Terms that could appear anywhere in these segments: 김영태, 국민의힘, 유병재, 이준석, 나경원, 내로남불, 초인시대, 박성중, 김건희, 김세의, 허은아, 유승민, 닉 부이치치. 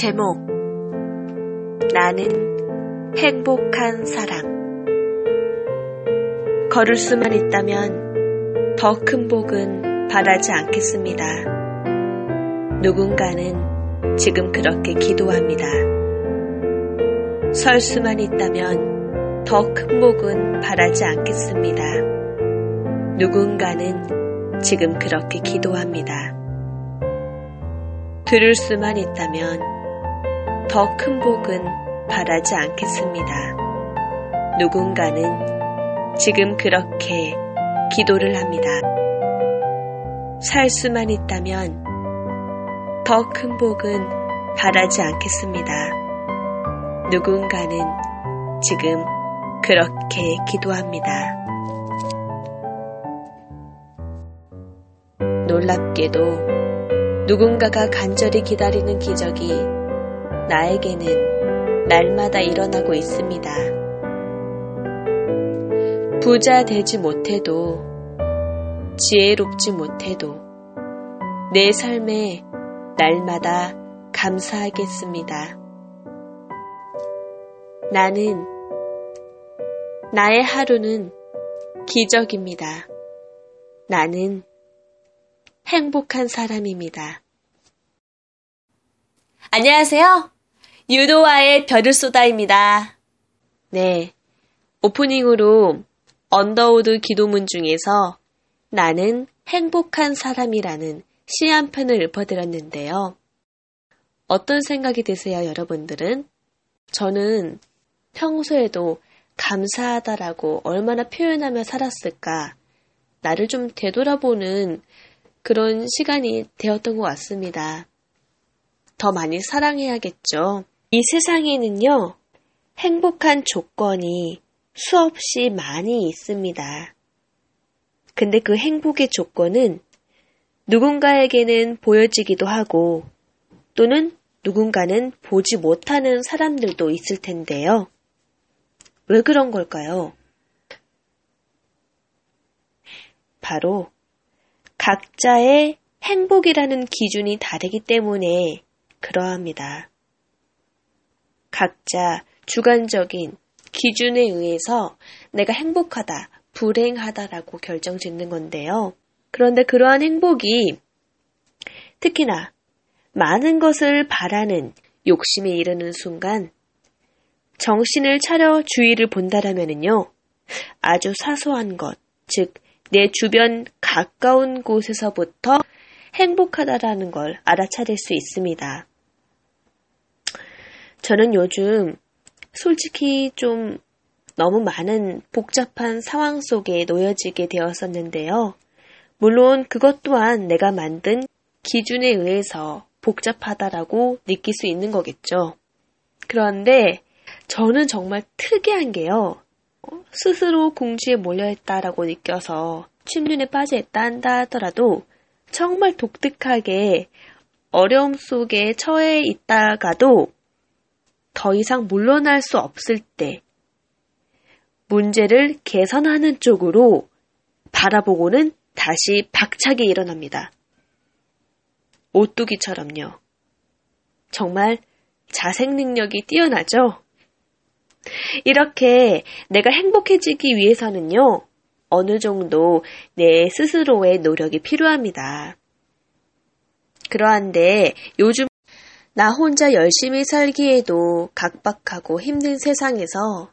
제목 나는 행복한 사람. 걸을 수만 있다면 더 큰 복은 바라지 않겠습니다. 누군가는 지금 그렇게 기도합니다. 설 수만 있다면 더 큰 복은 바라지 않겠습니다. 누군가는 지금 그렇게 기도합니다. 들을 수만 있다면 더 큰 복은 바라지 않겠습니다. 누군가는 지금 그렇게 기도를 합니다. 살 수만 있다면 더 큰 복은 바라지 않겠습니다. 누군가는 지금 그렇게 기도합니다. 놀랍게도 누군가가 간절히 기다리는 기적이 나에게는 날마다 일어나고 있습니다. 부자 되지 못해도, 지혜롭지 못해도 내 삶에 날마다 감사하겠습니다. 나의 하루는 기적입니다. 나는 행복한 사람입니다. 안녕하세요. 유도와의 별을 쏟아입니다. 네, 오프닝으로 언더우드 기도문 중에서 나는 행복한 사람이라는 시 한 편을 읊어드렸는데요. 어떤 생각이 드세요, 여러분들은? 저는 평소에도 감사하다라고 얼마나 표현하며 살았을까, 나를 좀 되돌아보는 그런 시간이 되었던 것 같습니다. 더 많이 사랑해야겠죠. 이 세상에는요, 행복한 조건이 수없이 많이 있습니다. 근데 그 행복의 조건은 누군가에게는 보여지기도 하고, 또는 누군가는 보지 못하는 사람들도 있을 텐데요. 왜 그런 걸까요? 바로 각자의 행복이라는 기준이 다르기 때문에 그러합니다. 각자 주관적인 기준에 의해서 내가 행복하다, 불행하다라고 결정짓는 건데요. 그런데 그러한 행복이 특히나 많은 것을 바라는 욕심에 이르는 순간 정신을 차려 주위를 본다라면은요, 아주 사소한 것, 즉 내 주변 가까운 곳에서부터 행복하다라는 걸 알아차릴 수 있습니다. 저는 요즘 솔직히 좀 너무 많은 복잡한 상황 속에 놓여지게 되었었는데요. 물론 그것 또한 내가 만든 기준에 의해서 복잡하다라고 느낄 수 있는 거겠죠. 그런데 저는 정말 특이한 게요, 스스로 궁지에 몰려있다라고 느껴서 침륜에 빠져있다 한다 하더라도 정말 독특하게 어려움 속에 처해 있다가도 더 이상 물러날 수 없을 때 문제를 개선하는 쪽으로 바라보고는 다시 박차게 일어납니다. 오뚜기처럼요. 정말 자생 능력이 뛰어나죠? 이렇게 내가 행복해지기 위해서는요, 어느 정도 내 스스로의 노력이 필요합니다. 그러한데 요즘 나 혼자 열심히 살기에도 각박하고 힘든 세상에서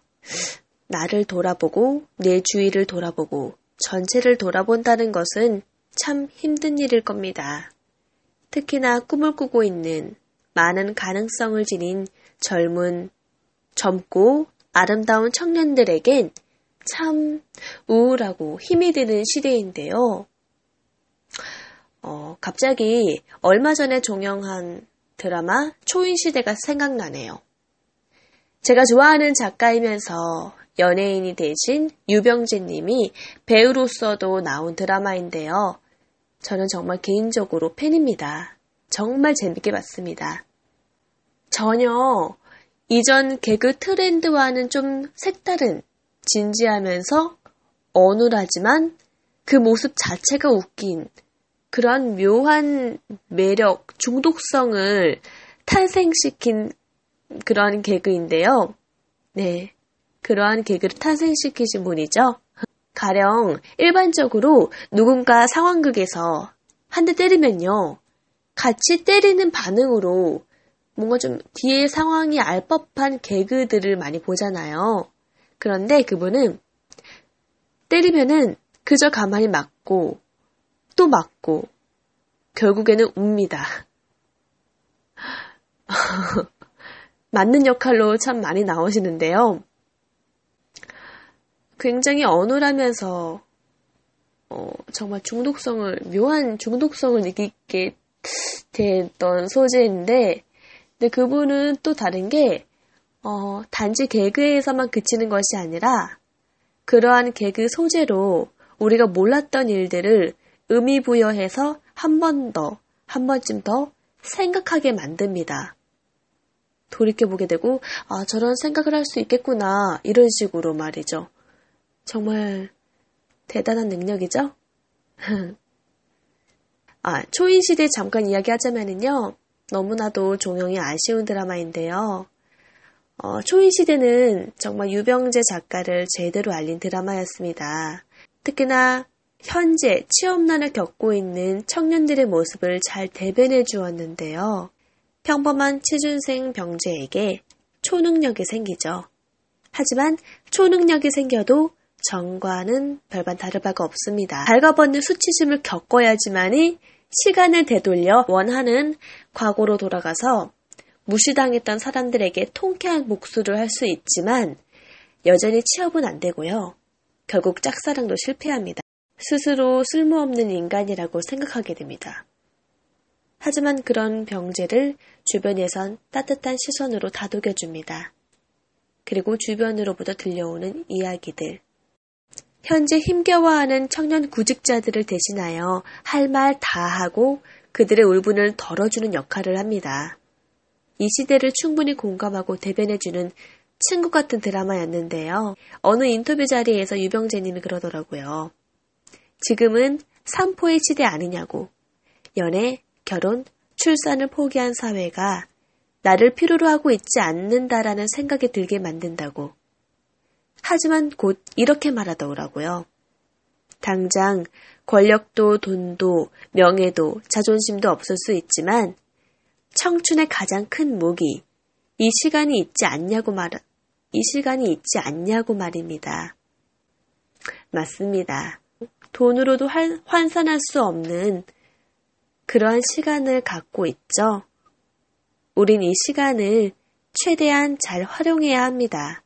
나를 돌아보고 내 주위를 돌아보고 전체를 돌아본다는 것은 참 힘든 일일 겁니다. 특히나 꿈을 꾸고 있는 많은 가능성을 지닌 젊고 아름다운 청년들에겐 참 우울하고 힘이 드는 시대인데요. 갑자기 얼마 전에 종영한 드라마 초인시대가 생각나네요. 제가 좋아하는 작가이면서 연예인이 되신 유병재 님이 배우로서도 나온 드라마인데요. 저는 정말 개인적으로 팬입니다. 정말 재밌게 봤습니다. 전혀 이전 개그 트렌드와는 좀 색다른, 진지하면서 어눌하지만 그 모습 자체가 웃긴 그런 묘한 매력, 중독성을 탄생시킨 그러한 개그인데요. 네, 그러한 개그를 탄생시키신 분이죠. 가령 일반적으로 누군가 상황극에서 한 대 때리면요, 같이 때리는 반응으로 뭔가 좀 뒤에 상황이 알 법한 개그들을 많이 보잖아요. 그런데 그분은 때리면은 그저 가만히 맞고 또 맞고 결국에는 웁니다. 맞는 역할로 참 많이 나오시는데요. 굉장히 어눌하면서 정말 중독성을 묘한 중독성을 느끼게 됐던 소재인데, 근데 그분은 또 다른 게 단지 개그에서만 그치는 것이 아니라 그러한 개그 소재로 우리가 몰랐던 일들을 의미 부여해서 한 번쯤 더 생각하게 만듭니다. 돌이켜보게 되고, 아, 저런 생각을 할 수 있겠구나, 이런 식으로 말이죠. 정말 대단한 능력이죠? 아, 초인시대 잠깐 이야기하자면은요, 너무나도 종영이 아쉬운 드라마인데요. 초인시대는 정말 유병재 작가를 제대로 알린 드라마였습니다. 특히나 현재 취업난을 겪고 있는 청년들의 모습을 잘 대변해 주었는데요. 평범한 취준생 병재에게 초능력이 생기죠. 하지만 초능력이 생겨도 정과는 별반 다를 바가 없습니다. 갉아벗는 수치심을 겪어야지만이 시간을 되돌려 원하는 과거로 돌아가서 무시당했던 사람들에게 통쾌한 복수를 할 수 있지만 여전히 취업은 안 되고요. 결국 짝사랑도 실패합니다. 스스로 쓸모없는 인간이라고 생각하게 됩니다. 하지만 그런 병재를 주변에선 따뜻한 시선으로 다독여줍니다. 그리고 주변으로부터 들려오는 이야기들. 현재 힘겨워하는 청년 구직자들을 대신하여 할 말 다 하고 그들의 울분을 덜어주는 역할을 합니다. 이 시대를 충분히 공감하고 대변해주는 친구 같은 드라마였는데요. 어느 인터뷰 자리에서 유병재님이 그러더라고요. 지금은 삼포의 시대 아니냐고. 연애, 결혼, 출산을 포기한 사회가 나를 필요로 하고 있지 않는다라는 생각이 들게 만든다고. 하지만 곧 이렇게 말하더라고요. 당장 권력도 돈도 명예도 자존심도 없을 수 있지만 청춘의 가장 큰 무기, 이 시간이 있지 않냐고 말입니다. 맞습니다. 돈으로도 환산할 수 없는 그러한 시간을 갖고 있죠. 우린 이 시간을 최대한 잘 활용해야 합니다.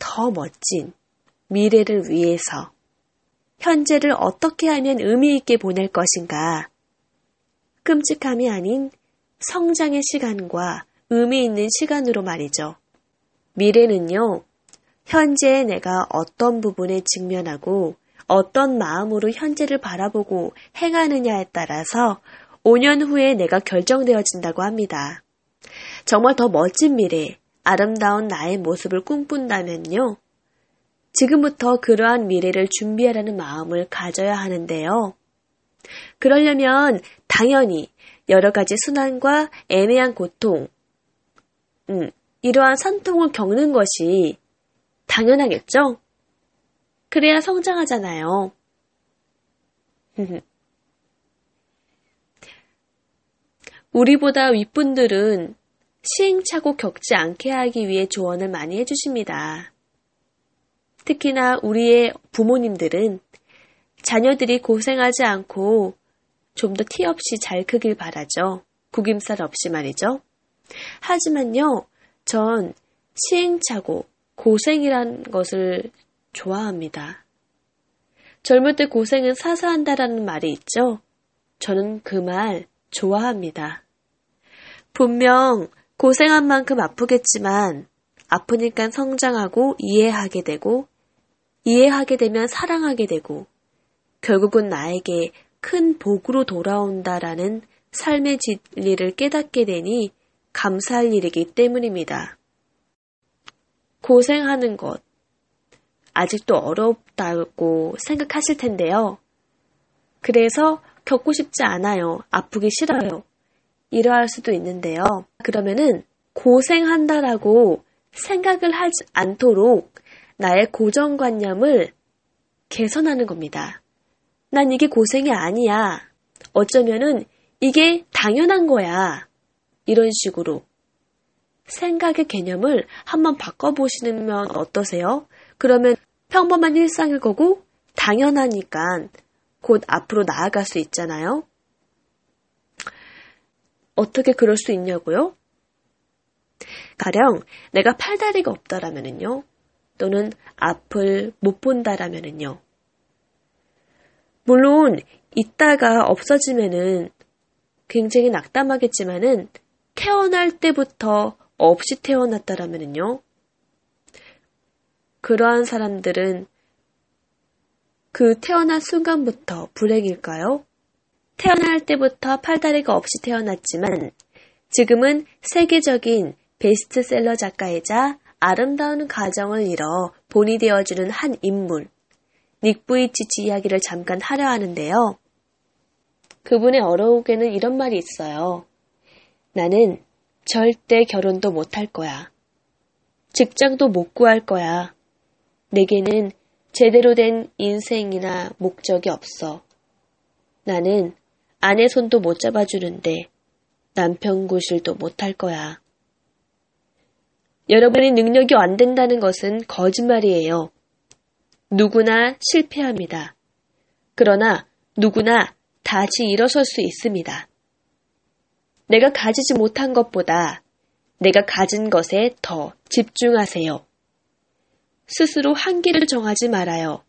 더 멋진 미래를 위해서 현재를 어떻게 하면 의미 있게 보낼 것인가. 끔찍함이 아닌 성장의 시간과 의미 있는 시간으로 말이죠. 미래는요, 현재의 내가 어떤 부분에 직면하고 어떤 마음으로 현재를 바라보고 행하느냐에 따라서 5년 후에 내가 결정되어진다고 합니다. 정말 더 멋진 미래, 아름다운 나의 모습을 꿈꾼다면요, 지금부터 그러한 미래를 준비하라는 마음을 가져야 하는데요. 그러려면 당연히 여러 가지 수난과 애매한 고통, 이러한 산통을 겪는 것이 당연하겠죠? 그래야 성장하잖아요. 우리보다 윗분들은 시행착오 겪지 않게 하기 위해 조언을 많이 해주십니다. 특히나 우리의 부모님들은 자녀들이 고생하지 않고 좀 더 티 없이 잘 크길 바라죠. 구김살 없이 말이죠. 하지만요, 전 시행착오, 고생이란 것을 좋아합니다. 젊을 때 고생은 사사한다라는 말이 있죠. 저는 그 말 좋아합니다. 분명 고생한 만큼 아프겠지만 아프니까 성장하고 이해하게 되고, 이해하게 되면 사랑하게 되고, 결국은 나에게 큰 복으로 돌아온다라는 삶의 진리를 깨닫게 되니 감사할 일이기 때문입니다. 고생하는 것 아직도 어렵다고 생각하실 텐데요. 그래서 겪고 싶지 않아요. 아프기 싫어요. 이러할 수도 있는데요. 그러면은 고생한다라고 생각을 하지 않도록 나의 고정관념을 개선하는 겁니다. 난 이게 고생이 아니야. 어쩌면은 이게 당연한 거야. 이런 식으로 생각의 개념을 한번 바꿔보시면 어떠세요? 그러면 평범한 일상일 거고 당연하니까 곧 앞으로 나아갈 수 있잖아요. 어떻게 그럴 수 있냐고요? 가령 내가 팔다리가 없다라면은요. 또는 앞을 못 본다라면은요. 물론 있다가 없어지면은 굉장히 낙담하겠지만은 태어날 때부터 없이 태어났다라면은요. 그러한 사람들은 그 태어난 순간부터 불행일까요? 태어날 때부터 팔다리가 없이 태어났지만 지금은 세계적인 베스트셀러 작가이자 아름다운 가정을 이뤄 본이 되어주는 한 인물, 닉 부이치치 이야기를 잠깐 하려 하는데요. 그분의 어록에는 이런 말이 있어요. 나는 절대 결혼도 못할 거야. 직장도 못 구할 거야. 내게는 제대로 된 인생이나 목적이 없어. 나는 아내 손도 못 잡아주는데 남편 구실도 못할 거야. 여러분의 능력이 안 된다는 것은 거짓말이에요. 누구나 실패합니다. 그러나 누구나 다시 일어설 수 있습니다. 내가 가지지 못한 것보다 내가 가진 것에 더 집중하세요. 스스로 한계를 정하지 말아요.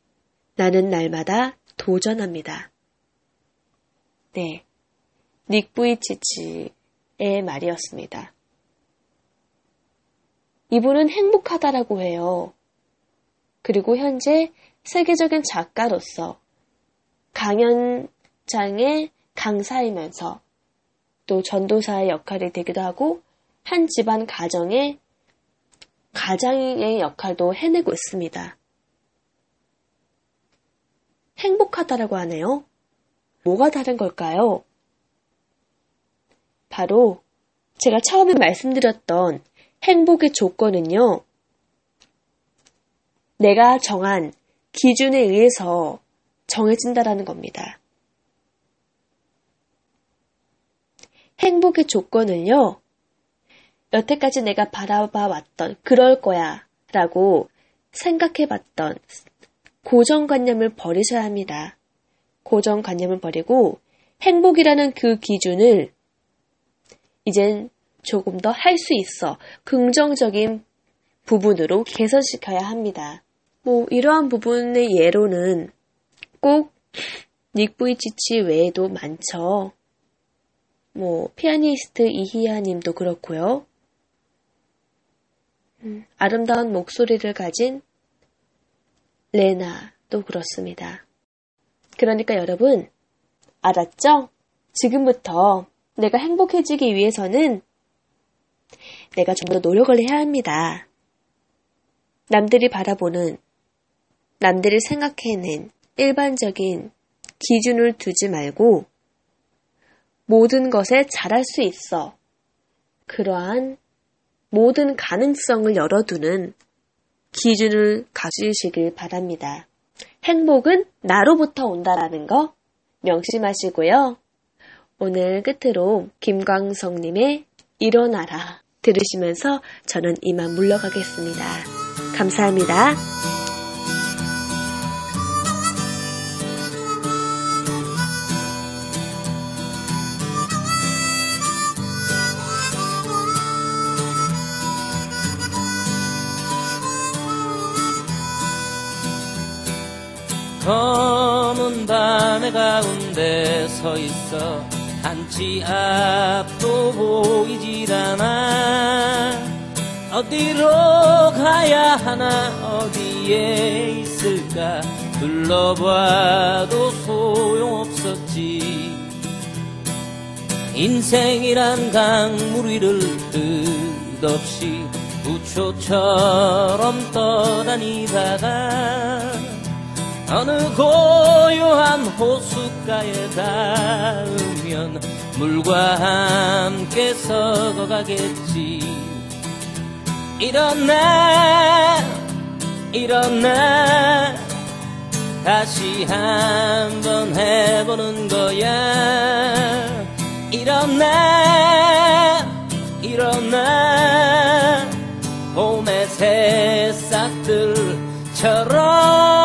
나는 날마다 도전합니다. 네, 닉 부이치치의 말이었습니다. 이분은 행복하다라고 해요. 그리고 현재 세계적인 작가로서 강연장의 강사이면서 또 전도사의 역할이 되기도 하고 한 집안 가정의 가장의 역할도 해내고 있습니다. 행복하다라고 하네요. 뭐가 다른 걸까요? 바로 제가 처음에 말씀드렸던 행복의 조건은요. 내가 정한 기준에 의해서 정해진다라는 겁니다. 행복의 조건은요. 여태까지 내가 바라봐 왔던 그럴 거야 라고 생각해봤던 고정관념을 버리셔야 합니다. 고정관념을 버리고 행복이라는 그 기준을 이젠 조금 더 할 수 있어 긍정적인 부분으로 개선시켜야 합니다. 이러한 부분의 예로는 꼭 닉 부이치치 외에도 많죠. 피아니스트 이희아 님도 그렇고요. 아름다운 목소리를 가진 레나도 그렇습니다. 그러니까 여러분 알았죠? 지금부터 내가 행복해지기 위해서는 내가 좀 더 노력을 해야 합니다. 남들이 바라보는, 남들이 생각해낸 일반적인 기준을 두지 말고 모든 것에 잘할 수 있어. 그러한 모든 가능성을 열어두는 기준을 가지시길 바랍니다. 행복은 나로부터 온다라는 거 명심하시고요. 오늘 끝으로 김광석님의 일어나라 들으시면서 저는 이만 물러가겠습니다. 감사합니다. 검은 밤의 가운데 서 있어 한치 앞도 보이질 않아. 어디로 가야 하나 어디에 있을까. 둘러봐도 소용없었지. 인생이란 강물 위를 끝없이 부초처럼 떠다니다가 어느 고요한 호숫가에 닿으면 물과 함께 썩어가겠지. 일어나 일어나 다시 한번 해보는 거야. 일어나 일어나 봄의 새싹들처럼.